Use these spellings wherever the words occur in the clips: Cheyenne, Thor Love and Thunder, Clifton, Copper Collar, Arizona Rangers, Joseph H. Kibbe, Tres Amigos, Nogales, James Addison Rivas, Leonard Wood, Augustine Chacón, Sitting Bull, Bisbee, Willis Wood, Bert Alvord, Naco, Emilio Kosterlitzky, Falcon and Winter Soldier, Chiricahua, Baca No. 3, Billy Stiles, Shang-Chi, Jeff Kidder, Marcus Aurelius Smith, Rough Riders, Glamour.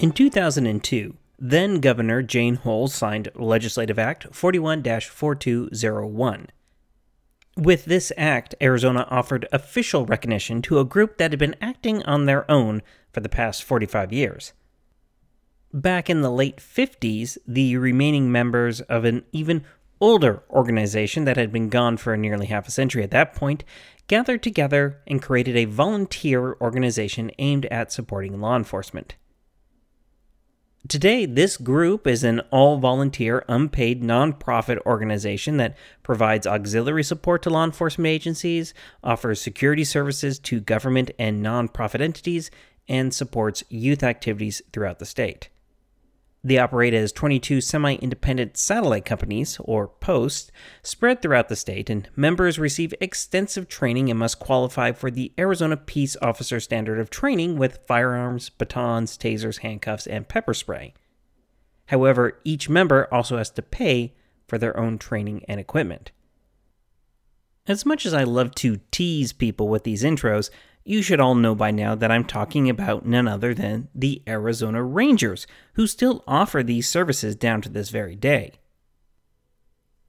In 2002, then-Governor Jane Hull signed Legislative Act 41-4201. With this act, Arizona offered official recognition to a group that had been acting on their own for the past 45 years. Back in the late 50s, the remaining members of an even older organization that had been gone for nearly half a century at that point gathered together and created a volunteer organization aimed at supporting law enforcement. Today, this group is an all-volunteer, unpaid, nonprofit organization that provides auxiliary support to law enforcement agencies, offers security services to government and nonprofit entities, and supports youth activities throughout the state. They operate as 22 semi-independent satellite companies, or posts, spread throughout the state, and members receive extensive training and must qualify for the Arizona Peace Officer Standard of Training with firearms, batons, tasers, handcuffs, and pepper spray. However, each member also has to pay for their own training and equipment. As much as I love to tease people with these intros, you should all know by now that I'm talking about none other than the Arizona Rangers, who still offer these services down to this very day.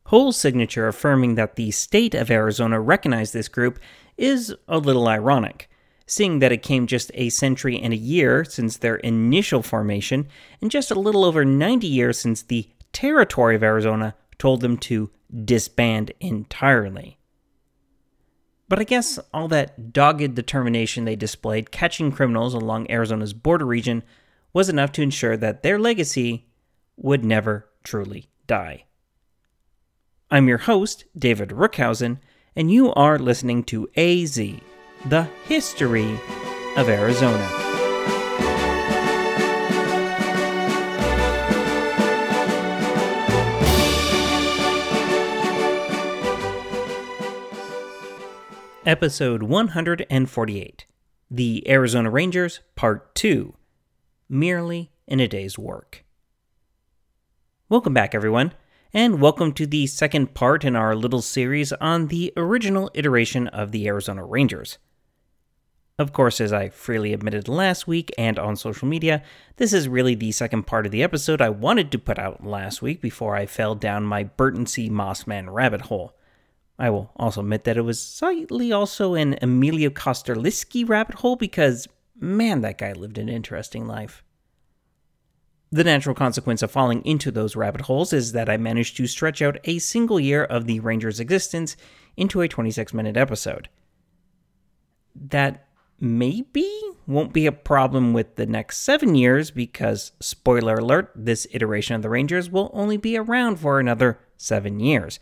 Hull's signature affirming that the state of Arizona recognized this group is a little ironic, seeing that it came just a century and a year since their initial formation, and just a little over 90 years since the territory of Arizona told them to disband entirely. But I guess all that dogged determination they displayed catching criminals along Arizona's border region was enough to ensure that their legacy would never truly die. I'm your host, David Rookhausen, and you are listening to AZ, the History of Arizona. Episode 148, The Arizona Rangers, Part 2, Merely in a Day's Work. Welcome back, everyone, and welcome to the second part in our little series on the original iteration of the Arizona Rangers. Of course, as I freely admitted last week and on social media, this is really the second part of the episode I wanted to put out last week before I fell down my Burton C. Mossman rabbit hole. I will also admit that it was slightly also an Emilio Kosterlitzky rabbit hole because, man, that guy lived an interesting life. The natural consequence of falling into those rabbit holes is that I managed to stretch out a single year of the Rangers' existence into a 26-minute episode. That maybe won't be a problem with the next 7 years because, spoiler alert, this iteration of the Rangers will only be around for another 7 years.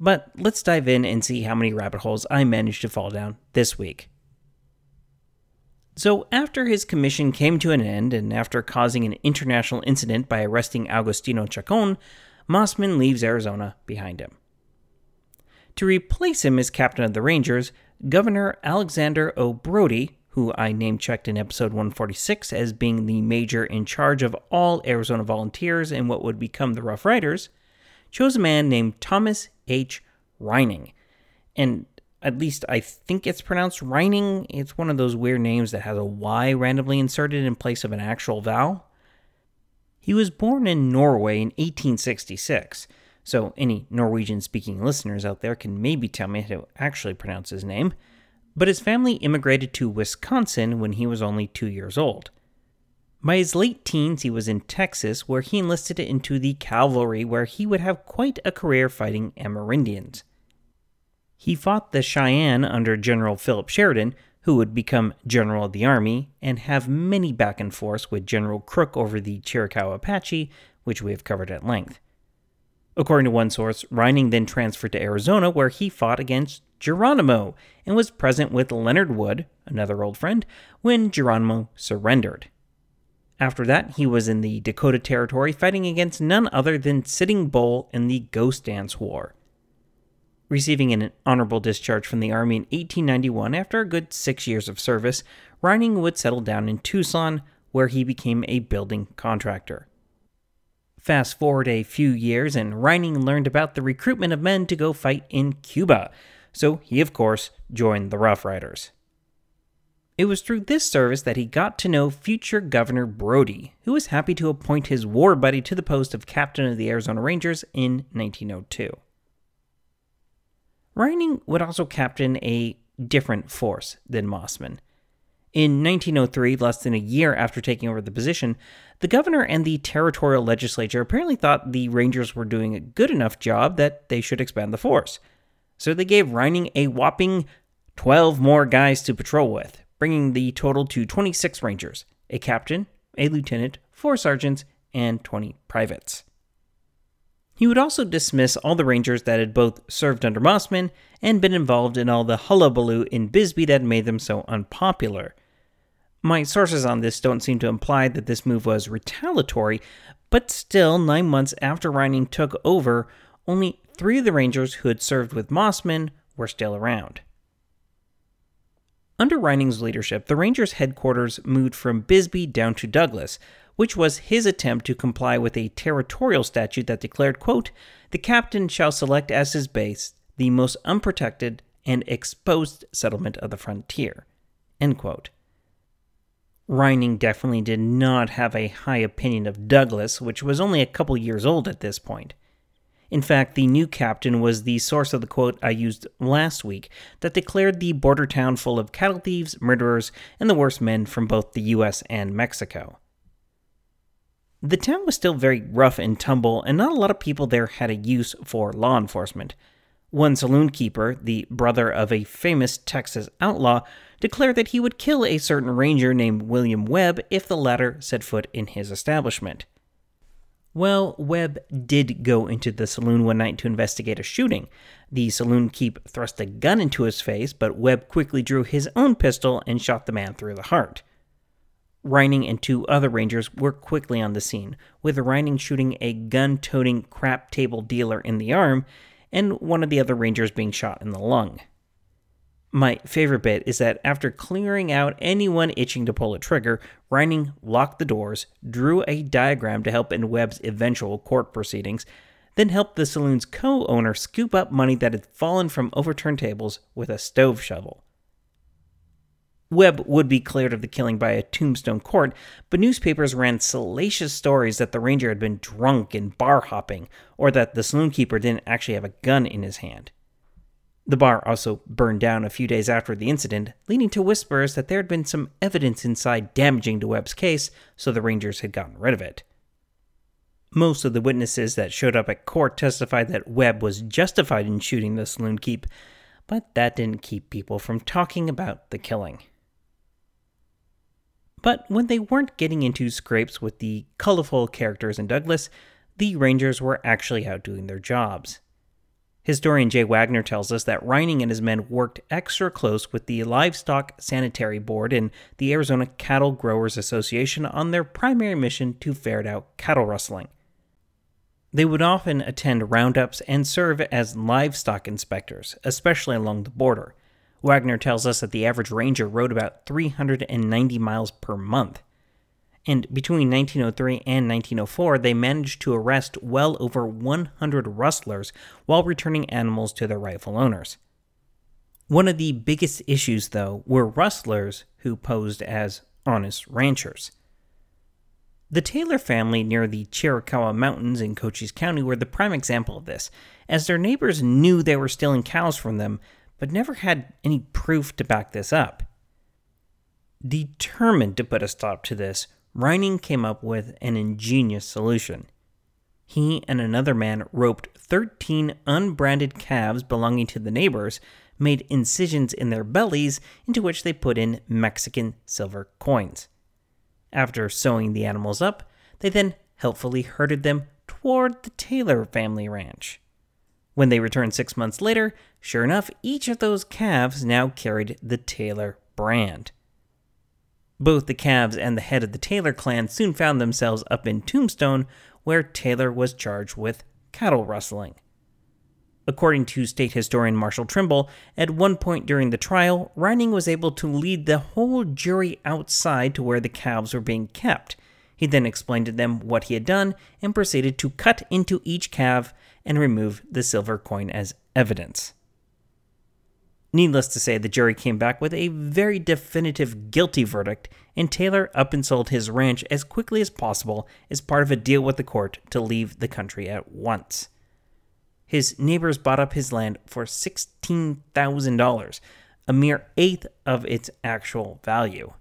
But let's dive in and see how many rabbit holes I managed to fall down this week. So after his commission came to an end, and after causing an international incident by arresting Augustine Chacón, Mossman leaves Arizona behind him. To replace him as captain of the Rangers, Governor Alexander O. Brodie, who I name-checked in episode 146 as being the major in charge of all Arizona volunteers in what would become the Rough Riders, chose a man named Thomas H. Rynning, and at least I think it's pronounced Rynning. It's one of those weird names that has a Y randomly inserted in place of an actual vowel. He was born in Norway in 1866, so any Norwegian-speaking listeners out there can maybe tell me how to actually pronounce his name, but his family immigrated to Wisconsin when he was only 2 years old. By his late teens, he was in Texas, where he enlisted into the cavalry, where he would have quite a career fighting Amerindians. He fought the Cheyenne under General Philip Sheridan, who would become General of the Army, and have many back and forth with General Crook over the Chiricahua Apache, which we have covered at length. According to one source, Rynning then transferred to Arizona, where he fought against Geronimo, and was present with Leonard Wood, another old friend, when Geronimo surrendered. After that, he was in the Dakota Territory fighting against none other than Sitting Bull in the Ghost Dance War. Receiving an honorable discharge from the Army in 1891 after a good 6 years of service, Rynning would settle down in Tucson, where he became a building contractor. Fast forward a few years, and Rynning learned about the recruitment of men to go fight in Cuba, so he, of course, joined the Rough Riders. It was through this service that he got to know future Governor Brodie, who was happy to appoint his war buddy to the post of captain of the Arizona Rangers in 1902. Rynning would also captain a different force than Mossman. In 1903, less than a year after taking over the position, the governor and the territorial legislature apparently thought the Rangers were doing a good enough job that they should expand the force. So they gave Rynning a whopping 12 more guys to patrol with, bringing the total to 26 Rangers, a captain, a lieutenant, 4 sergeants, and 20 privates. He would also dismiss all the Rangers that had both served under Mossman and been involved in all the hullabaloo in Bisbee that made them so unpopular. My sources on this don't seem to imply that this move was retaliatory, but still, 9 months after Rynning took over, only 3 of the Rangers who had served with Mossman were still around. Under Rynning's leadership, the Rangers' headquarters moved from Bisbee down to Douglas, which was his attempt to comply with a territorial statute that declared, quote, "The captain shall select as his base the most unprotected and exposed settlement of the frontier," end quote. Rynning definitely did not have a high opinion of Douglas, which was only a couple years old at this point. In fact, the new captain was the source of the quote I used last week that declared the border town full of cattle thieves, murderers, and the worst men from both the U.S. and Mexico. The town was still very rough and tumble, and not a lot of people there had a use for law enforcement. One saloon keeper, the brother of a famous Texas outlaw, declared that he would kill a certain ranger named William Webb if the latter set foot in his establishment. Well, Webb did go into the saloon one night to investigate a shooting. The saloon keep thrust a gun into his face, but Webb quickly drew his own pistol and shot the man through the heart. Rynning and 2 other Rangers were quickly on the scene, with Rynning shooting a gun-toting crap table dealer in the arm, and one of the other Rangers being shot in the lung. My favorite bit is that after clearing out anyone itching to pull a trigger, Rynning locked the doors, drew a diagram to help in Webb's eventual court proceedings, then helped the saloon's co-owner scoop up money that had fallen from overturned tables with a stove shovel. Webb would be cleared of the killing by a Tombstone court, but newspapers ran salacious stories that the Ranger had been drunk and bar hopping, or that the saloonkeeper didn't actually have a gun in his hand. The bar also burned down a few days after the incident, leading to whispers that there had been some evidence inside damaging to Webb's case, so the Rangers had gotten rid of it. Most of the witnesses that showed up at court testified that Webb was justified in shooting the saloonkeep, but that didn't keep people from talking about the killing. But when they weren't getting into scrapes with the colorful characters in Douglas, the Rangers were actually out doing their jobs. Historian Jay Wagner tells us that Rynning and his men worked extra close with the Livestock Sanitary Board and the Arizona Cattle Growers Association on their primary mission to ferret out cattle rustling. They would often attend roundups and serve as livestock inspectors, especially along the border. Wagner tells us that the average ranger rode about 390 miles per month. And between 1903 and 1904, they managed to arrest well over 100 rustlers while returning animals to their rightful owners. One of the biggest issues, though, were rustlers who posed as honest ranchers. The Taylor family near the Chiricahua Mountains in Cochise County were the prime example of this, as their neighbors knew they were stealing cows from them, but never had any proof to back this up. Determined to put a stop to this, Rynning came up with an ingenious solution. He and another man roped 13 unbranded calves belonging to the neighbors, made incisions in their bellies into which they put in Mexican silver coins. After sewing the animals up, they then helpfully herded them toward the Taylor family ranch. When they returned 6 months later, sure enough, each of those calves now carried the Taylor brand. Both the calves and the head of the Taylor clan soon found themselves up in Tombstone, where Taylor was charged with cattle rustling. According to state historian Marshall Trimble, at one point during the trial, Rynning was able to lead the whole jury outside to where the calves were being kept. He then explained to them what he had done and proceeded to cut into each calf and remove the silver coin as evidence. Needless to say, the jury came back with a very definitive guilty verdict, and Taylor up and sold his ranch as quickly as possible as part of a deal with the court to leave the country at once. His neighbors bought up his land for $16,000, a mere eighth of its actual value.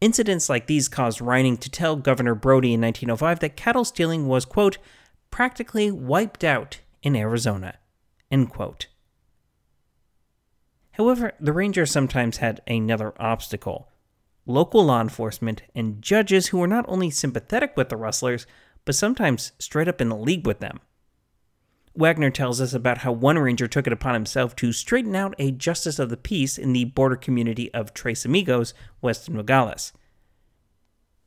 Incidents like these caused Rynning to tell Governor Brodie in 1905 that cattle stealing was, quote, practically wiped out in Arizona, end quote. However, the Rangers sometimes had another obstacle: local law enforcement and judges who were not only sympathetic with the rustlers, but sometimes straight up in the league with them. Wagner tells us about how one ranger took it upon himself to straighten out a justice of the peace in the border community of Tres Amigos, west of Nogales.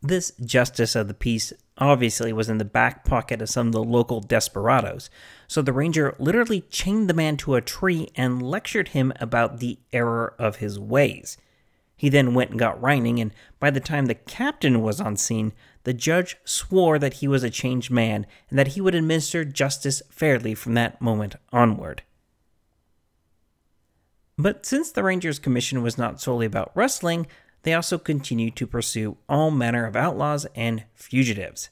This justice of the peace obviously was in the back pocket of some of the local desperados, so the ranger literally chained the man to a tree and lectured him about the error of his ways. He then went and got Rynning, and by the time the captain was on scene, the judge swore that he was a changed man and that he would administer justice fairly from that moment onward. But since the Rangers' Commission was not solely about rustling, they also continued to pursue all manner of outlaws and fugitives.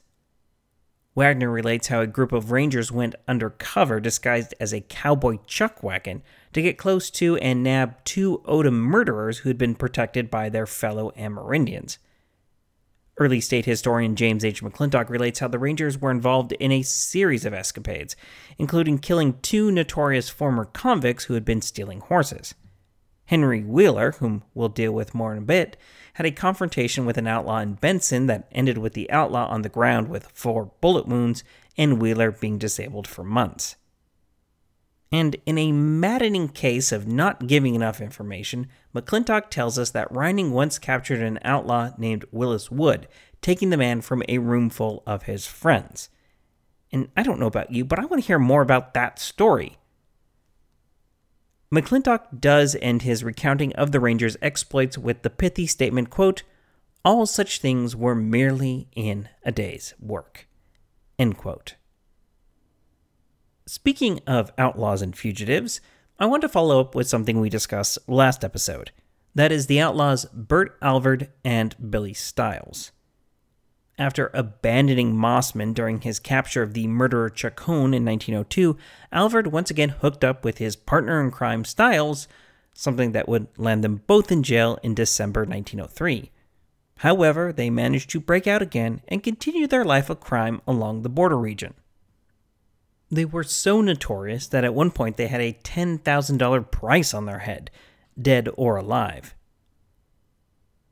Wagner relates how a group of rangers went undercover disguised as a cowboy chuck wagon to get close to and nab two Odom murderers who had been protected by their fellow Amerindians. Early state historian James H. McClintock relates how the Rangers were involved in a series of escapades, including killing two notorious former convicts who had been stealing horses. Henry Wheeler, whom we'll deal with more in a bit, had a confrontation with an outlaw in Benson that ended with the outlaw on the ground with 4 bullet wounds and Wheeler being disabled for months. And in a maddening case of not giving enough information, McClintock tells us that Rynning once captured an outlaw named Willis Wood, taking the man from a room full of his friends. And I don't know about you, but I want to hear more about that story. McClintock does end his recounting of the Rangers' exploits with the pithy statement, quote, all such things were merely in a day's work, end quote. Speaking of outlaws and fugitives, I want to follow up with something we discussed last episode. That is the outlaws Bert Alvord and Billy Stiles. After abandoning Mossman during his capture of the murderer Chacón in 1902, Alvord once again hooked up with his partner in crime Stiles, something that would land them both in jail in December 1903. However, they managed to break out again and continue their life of crime along the border region. They were so notorious that at one point they had a $10,000 price on their head, dead or alive.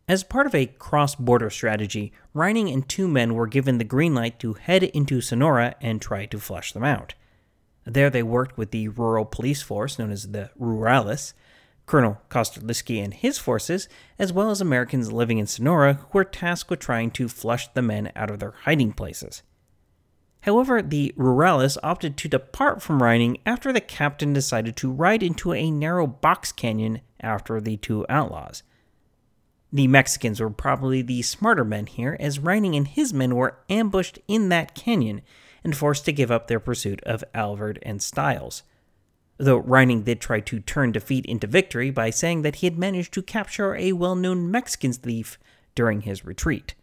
As part of a cross-border strategy, Rynning and two men were given the green light to head into Sonora and try to flush them out. There they worked with the rural police force, known as the Rurales, Colonel Kosterlitzky and his forces, as well as Americans living in Sonora who were tasked with trying to flush the men out of their hiding places. However, the Rurales opted to depart from Rynning after the captain decided to ride into a narrow box canyon after the two outlaws. The Mexicans were probably the smarter men here, as Rynning and his men were ambushed in that canyon and forced to give up their pursuit of Alvord and Stiles. Though Rynning did try to turn defeat into victory by saying that he had managed to capture a well-known Mexican thief during his retreat.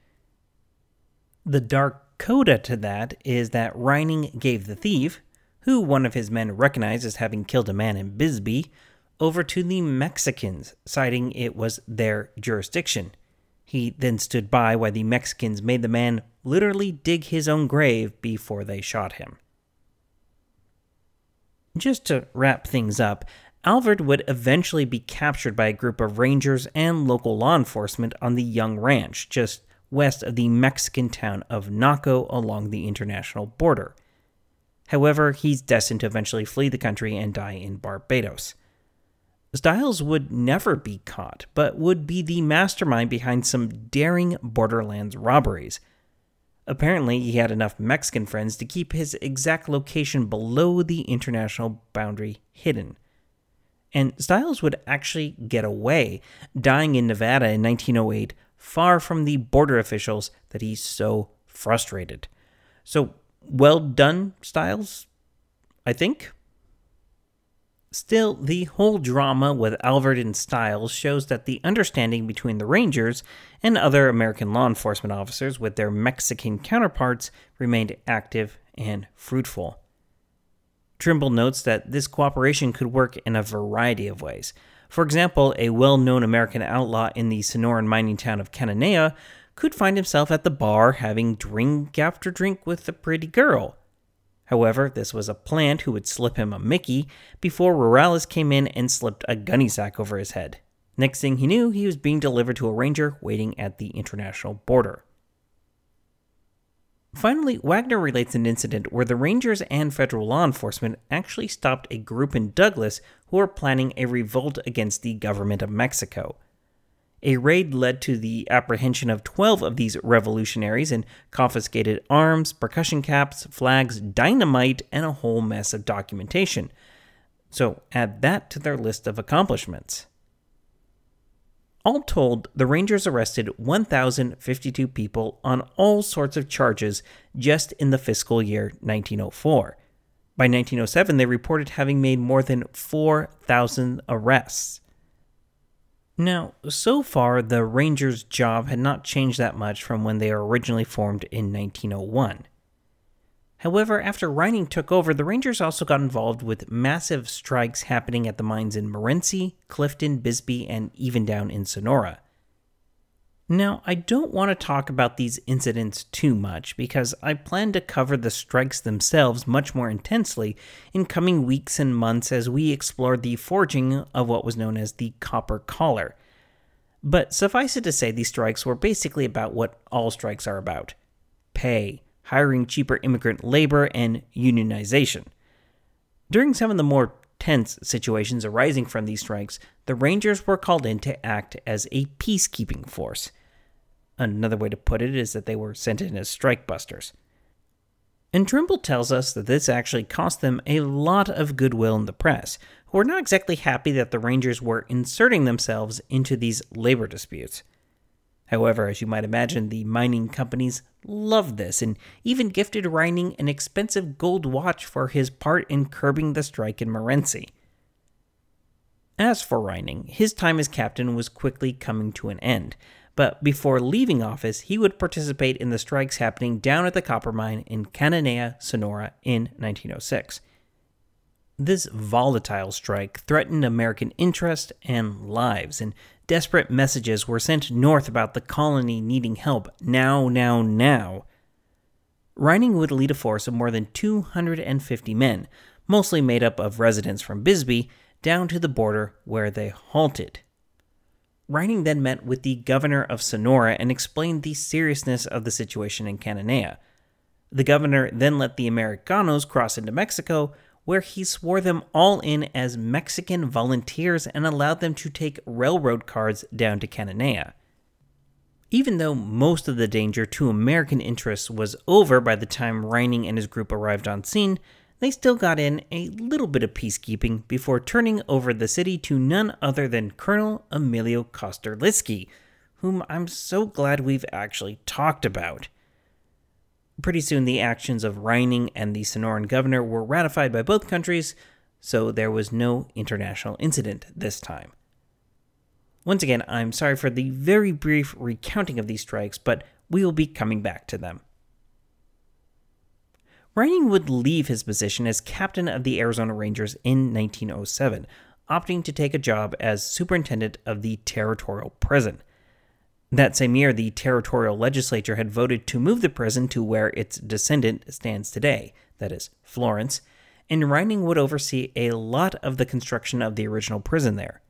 The dark coda to that is that Rynning gave the thief, who one of his men recognized as having killed a man in Bisbee, over to the Mexicans, citing it was their jurisdiction. He then stood by while the Mexicans made the man literally dig his own grave before they shot him. Just to wrap things up, Alvord would eventually be captured by a group of rangers and local law enforcement on the Young Ranch, just west of the Mexican town of Naco along the international border. However, he's destined to eventually flee the country and die in Barbados. Stiles would never be caught, but would be the mastermind behind some daring borderlands robberies. Apparently, he had enough Mexican friends to keep his exact location below the international boundary hidden. And Stiles would actually get away, dying in Nevada in 1908, far from the border officials that he so frustrated. So, well done, Stiles, I think. Still, the whole drama with Alvord and Stiles shows that the understanding between the Rangers and other American law enforcement officers with their Mexican counterparts remained active and fruitful. Trimble notes that this cooperation could work in a variety of ways. For example, a well-known American outlaw in the Sonoran mining town of Cananea could find himself at the bar having drink after drink with a pretty girl. However, this was a plant who would slip him a Mickey before Rurales came in and slipped a gunny sack over his head. Next thing he knew, he was being delivered to a ranger waiting at the international border. Finally, Wagner relates an incident where the Rangers and federal law enforcement actually stopped a group in Douglas who were planning a revolt against the government of Mexico. A raid led to the apprehension of 12 of these revolutionaries and confiscated arms, percussion caps, flags, dynamite, and a whole mess of documentation. So add that to their list of accomplishments. All told, the Rangers arrested 1,052 people on all sorts of charges just in the fiscal year 1904. By 1907, they reported having made more than 4,000 arrests. Now, so far, the Rangers' job had not changed that much from when they were originally formed in 1901. However, after Rynning took over, the Rangers also got involved with massive strikes happening at the mines in Morenci, Clifton, Bisbee, and even down in Sonora. Now, I don't want to talk about these incidents too much because I plan to cover the strikes themselves much more intensely in coming weeks and months as we explore the forging of what was known as the Copper Collar. But suffice it to say, these strikes were basically about what all strikes are about: pay, hiring cheaper immigrant labor, and unionization. During some of the more tense situations arising from these strikes, the Rangers were called in to act as a peacekeeping force. Another way to put it is that they were sent in as strikebusters. And Trimble tells us that this actually cost them a lot of goodwill in the press, who were not exactly happy that the Rangers were inserting themselves into these labor disputes. However, as you might imagine, the mining companies loved this and even gifted Rynning an expensive gold watch for his part in curbing the strike in Morenci. As for Rynning, his time as captain was quickly coming to an end, but before leaving office, he would participate in the strikes happening down at the copper mine in Cananea, Sonora in 1906. This volatile strike threatened American interest and lives, and desperate messages were sent north about the colony needing help now. Rynning would lead a force of more than 250 men, mostly made up of residents from Bisbee, down to the border where they halted. Rynning then met with the governor of Sonora and explained the seriousness of the situation in Cananea. The governor then let the Americanos cross into Mexico, where he swore them all in as Mexican volunteers and allowed them to take railroad cars down to Cananea. Even though most of the danger to American interests was over by the time Rynning and his group arrived on scene, they still got in a little bit of peacekeeping before turning over the city to none other than Colonel Emilio Kosterlitzky, whom I'm so glad we've actually talked about. Pretty soon, the actions of Rynning and the Sonoran governor were ratified by both countries, so there was no international incident this time. Once again, I'm sorry for the very brief recounting of these strikes, but we will be coming back to them. Rynning would leave his position as captain of the Arizona Rangers in 1907, opting to take a job as superintendent of the territorial prison. That same year, the territorial legislature had voted to move the prison to where its descendant stands today, that is, Florence, and Rynning would oversee a lot of the construction of the original prison there.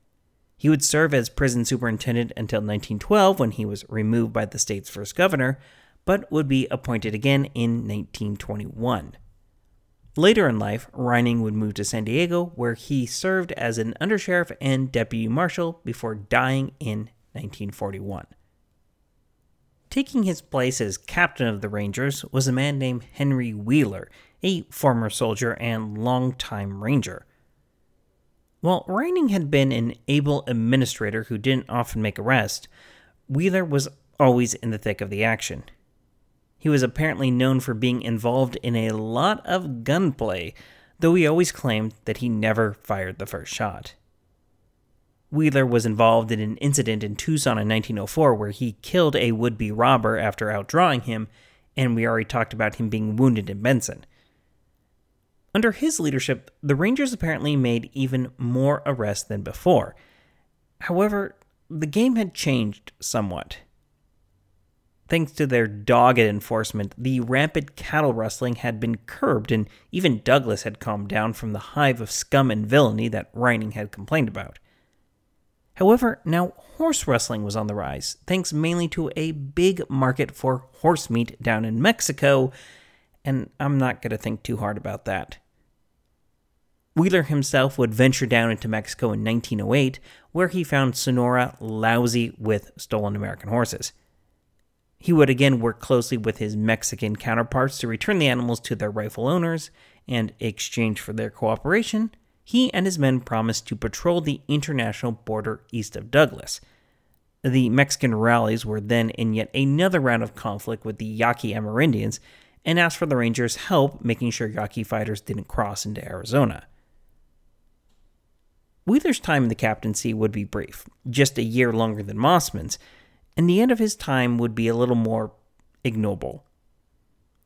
He would serve as prison superintendent until 1912, when he was removed by the state's first governor, but would be appointed again in 1921. Later in life, Rynning would move to San Diego, where he served as an undersheriff and deputy marshal before dying in 1941. Taking his place as captain of the Rangers was a man named Henry Wheeler, a former soldier and longtime Ranger. While Rynning had been an able administrator who didn't often make arrests, Wheeler was always in the thick of the action. He was apparently known for being involved in a lot of gunplay, though he always claimed that he never fired the first shot. Wheeler was involved in an incident in Tucson in 1904 where he killed a would-be robber after outdrawing him, and we already talked about him being wounded in Benson. Under his leadership, the Rangers apparently made even more arrests than before. However, the game had changed somewhat. Thanks to their dogged enforcement, the rampant cattle rustling had been curbed, and even Douglas had calmed down from the hive of scum and villainy that Rynning had complained about. However, now horse rustling was on the rise, thanks mainly to a big market for horse meat down in Mexico, and I'm not going to think too hard about that. Wheeler himself would venture down into Mexico in 1908, where he found Sonora lousy with stolen American horses. He would again work closely with his Mexican counterparts to return the animals to their rightful owners, and in exchange for their cooperation, he and his men promised to patrol the international border east of Douglas. The Mexican Rurales were then in yet another round of conflict with the Yaqui Amerindians, and asked for the Rangers' help making sure Yaqui fighters didn't cross into Arizona. Wheeler's time in the captaincy would be brief, just a year longer than Mossman's, and the end of his time would be a little more ignoble.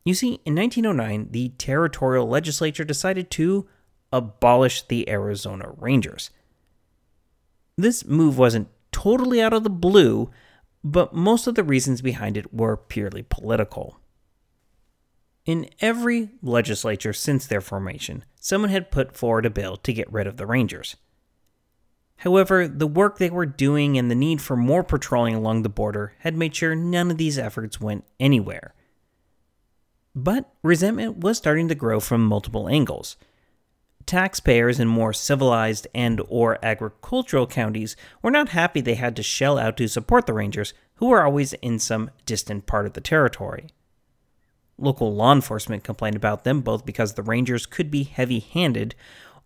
You see, in 1909, the territorial legislature decided to abolish the Arizona Rangers. This move wasn't totally out of the blue, but most of the reasons behind it were purely political. In every legislature since their formation, someone had put forward a bill to get rid of the Rangers. However, the work they were doing and the need for more patrolling along the border had made sure none of these efforts went anywhere. But resentment was starting to grow from multiple angles. Taxpayers in more civilized and/or agricultural counties were not happy they had to shell out to support the Rangers, who were always in some distant part of the territory. Local law enforcement complained about them both because the Rangers could be heavy-handed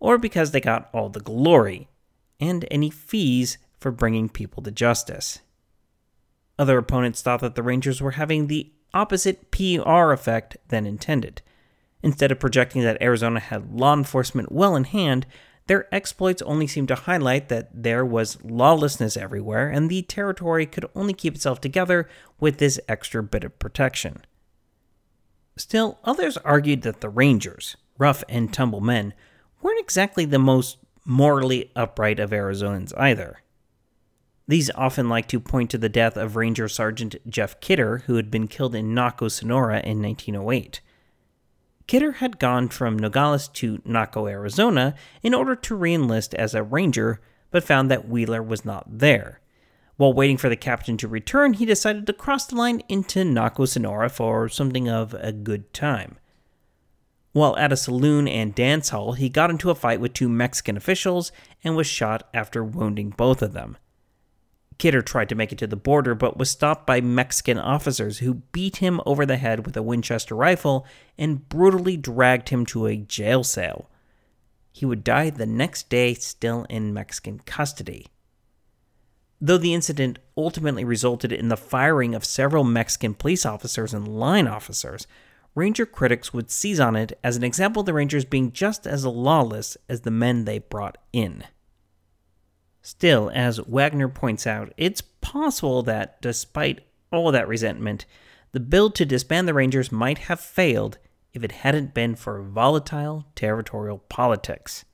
or because they got all the glory and any fees for bringing people to justice. Other opponents thought that the Rangers were having the opposite PR effect than intended. Instead of projecting that Arizona had law enforcement well in hand, their exploits only seemed to highlight that there was lawlessness everywhere and the territory could only keep itself together with this extra bit of protection. Still, others argued that the Rangers, rough and tumble men, weren't exactly the most morally upright of Arizonans either. These often liked to point to the death of Ranger Sergeant Jeff Kidder, who had been killed in Naco, Sonora in 1908. Kidder had gone from Nogales to Naco, Arizona, in order to re-enlist as a ranger, but found that Wheeler was not there. While waiting for the captain to return, he decided to cross the line into Naco, Sonora for something of a good time. While at a saloon and dance hall, he got into a fight with two Mexican officials and was shot after wounding both of them. Kidder tried to make it to the border but was stopped by Mexican officers who beat him over the head with a Winchester rifle and brutally dragged him to a jail cell. He would die the next day still in Mexican custody. Though the incident ultimately resulted in the firing of several Mexican police officers and line officers, Ranger critics would seize on it as an example of the Rangers being just as lawless as the men they brought in. Still, as Wagner points out, it's possible that, despite all that resentment, the bill to disband the Rangers might have failed if it hadn't been for volatile territorial politics.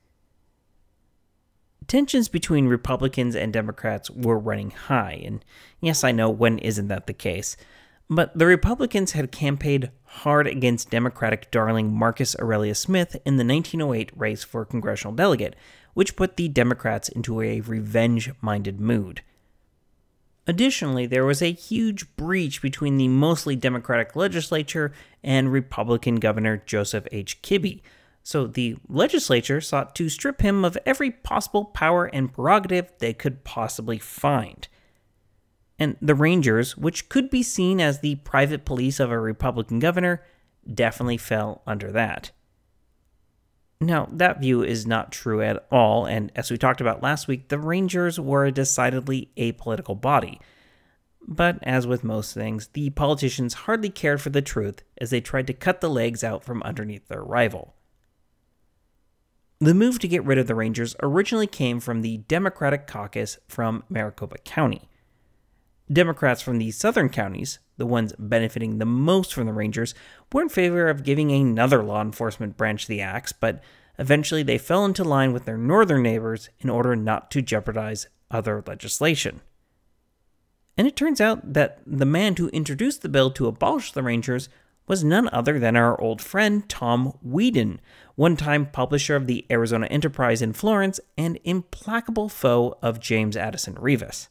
Tensions between Republicans and Democrats were running high, and yes, I know, when isn't that the case? But the Republicans had campaigned hard against Democratic darling Marcus Aurelius Smith in the 1908 race for congressional delegate, which put the Democrats into a revenge-minded mood. Additionally, there was a huge breach between the mostly Democratic legislature and Republican Governor Joseph H. Kibbe, so the legislature sought to strip him of every possible power and prerogative they could possibly find. And the Rangers, which could be seen as the private police of a Republican governor, definitely fell under that. Now, that view is not true at all, and as we talked about last week, the Rangers were a decidedly apolitical body. But as with most things, the politicians hardly cared for the truth as they tried to cut the legs out from underneath their rival. The move to get rid of the Rangers originally came from the Democratic caucus from Maricopa County. Democrats from the southern counties, the ones benefiting the most from the Rangers, were in favor of giving another law enforcement branch the axe, but eventually they fell into line with their northern neighbors in order not to jeopardize other legislation. And it turns out that the man who introduced the bill to abolish the Rangers was none other than our old friend Tom Weedin, one-time publisher of the Arizona Enterprise in Florence and implacable foe of James Addison Rivas.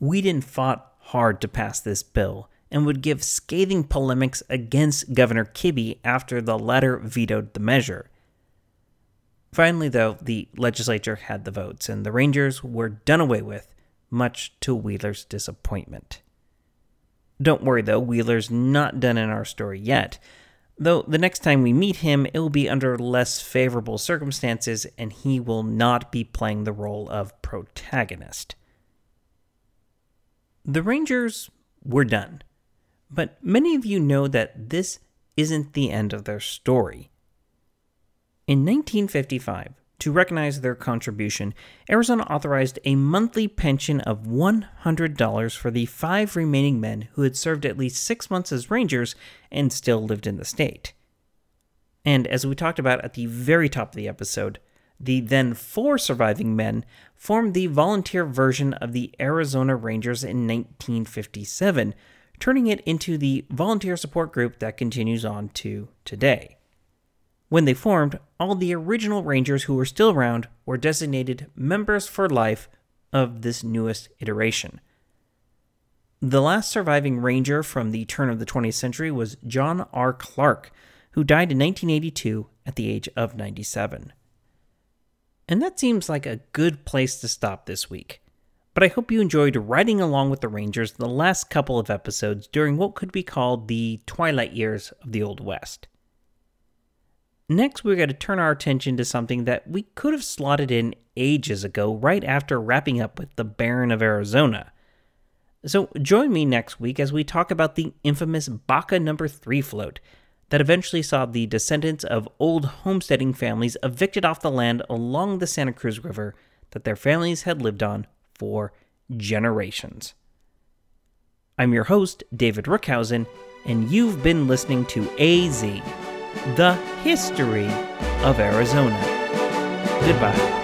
Weedin fought hard to pass this bill and would give scathing polemics against Governor Kibbe after the latter vetoed the measure. Finally, though, the legislature had the votes, and the Rangers were done away with, much to Wheeler's disappointment. Don't worry, though, Wheeler's not done in our story yet, though the next time we meet him, it will be under less favorable circumstances, and he will not be playing the role of protagonist. The Rangers were done, but many of you know that this isn't the end of their story. In 1955, to recognize their contribution, Arizona authorized a monthly pension of $100 for the 5 remaining men who had served at least 6 months as Rangers and still lived in the state. And as we talked about at the very top of the episode, the then 4 surviving men formed the volunteer version of the Arizona Rangers in 1957, turning it into the volunteer support group that continues on to today. When they formed, all the original Rangers who were still around were designated members for life of this newest iteration. The last surviving Ranger from the turn of the 20th century was John R. Clark, who died in 1982 at the age of 97. And that seems like a good place to stop this week. But I hope you enjoyed riding along with the Rangers the last couple of episodes during what could be called the twilight years of the Old West. Next, we're going to turn our attention to something that we could have slotted in ages ago, right after wrapping up with the Baron of Arizona. So join me next week as we talk about the infamous Baca No. 3 float that eventually saw the descendants of old homesteading families evicted off the land along the Santa Cruz River that their families had lived on for generations. I'm your host, David Rookhausen, and you've been listening to AZ, the History of Arizona. Goodbye.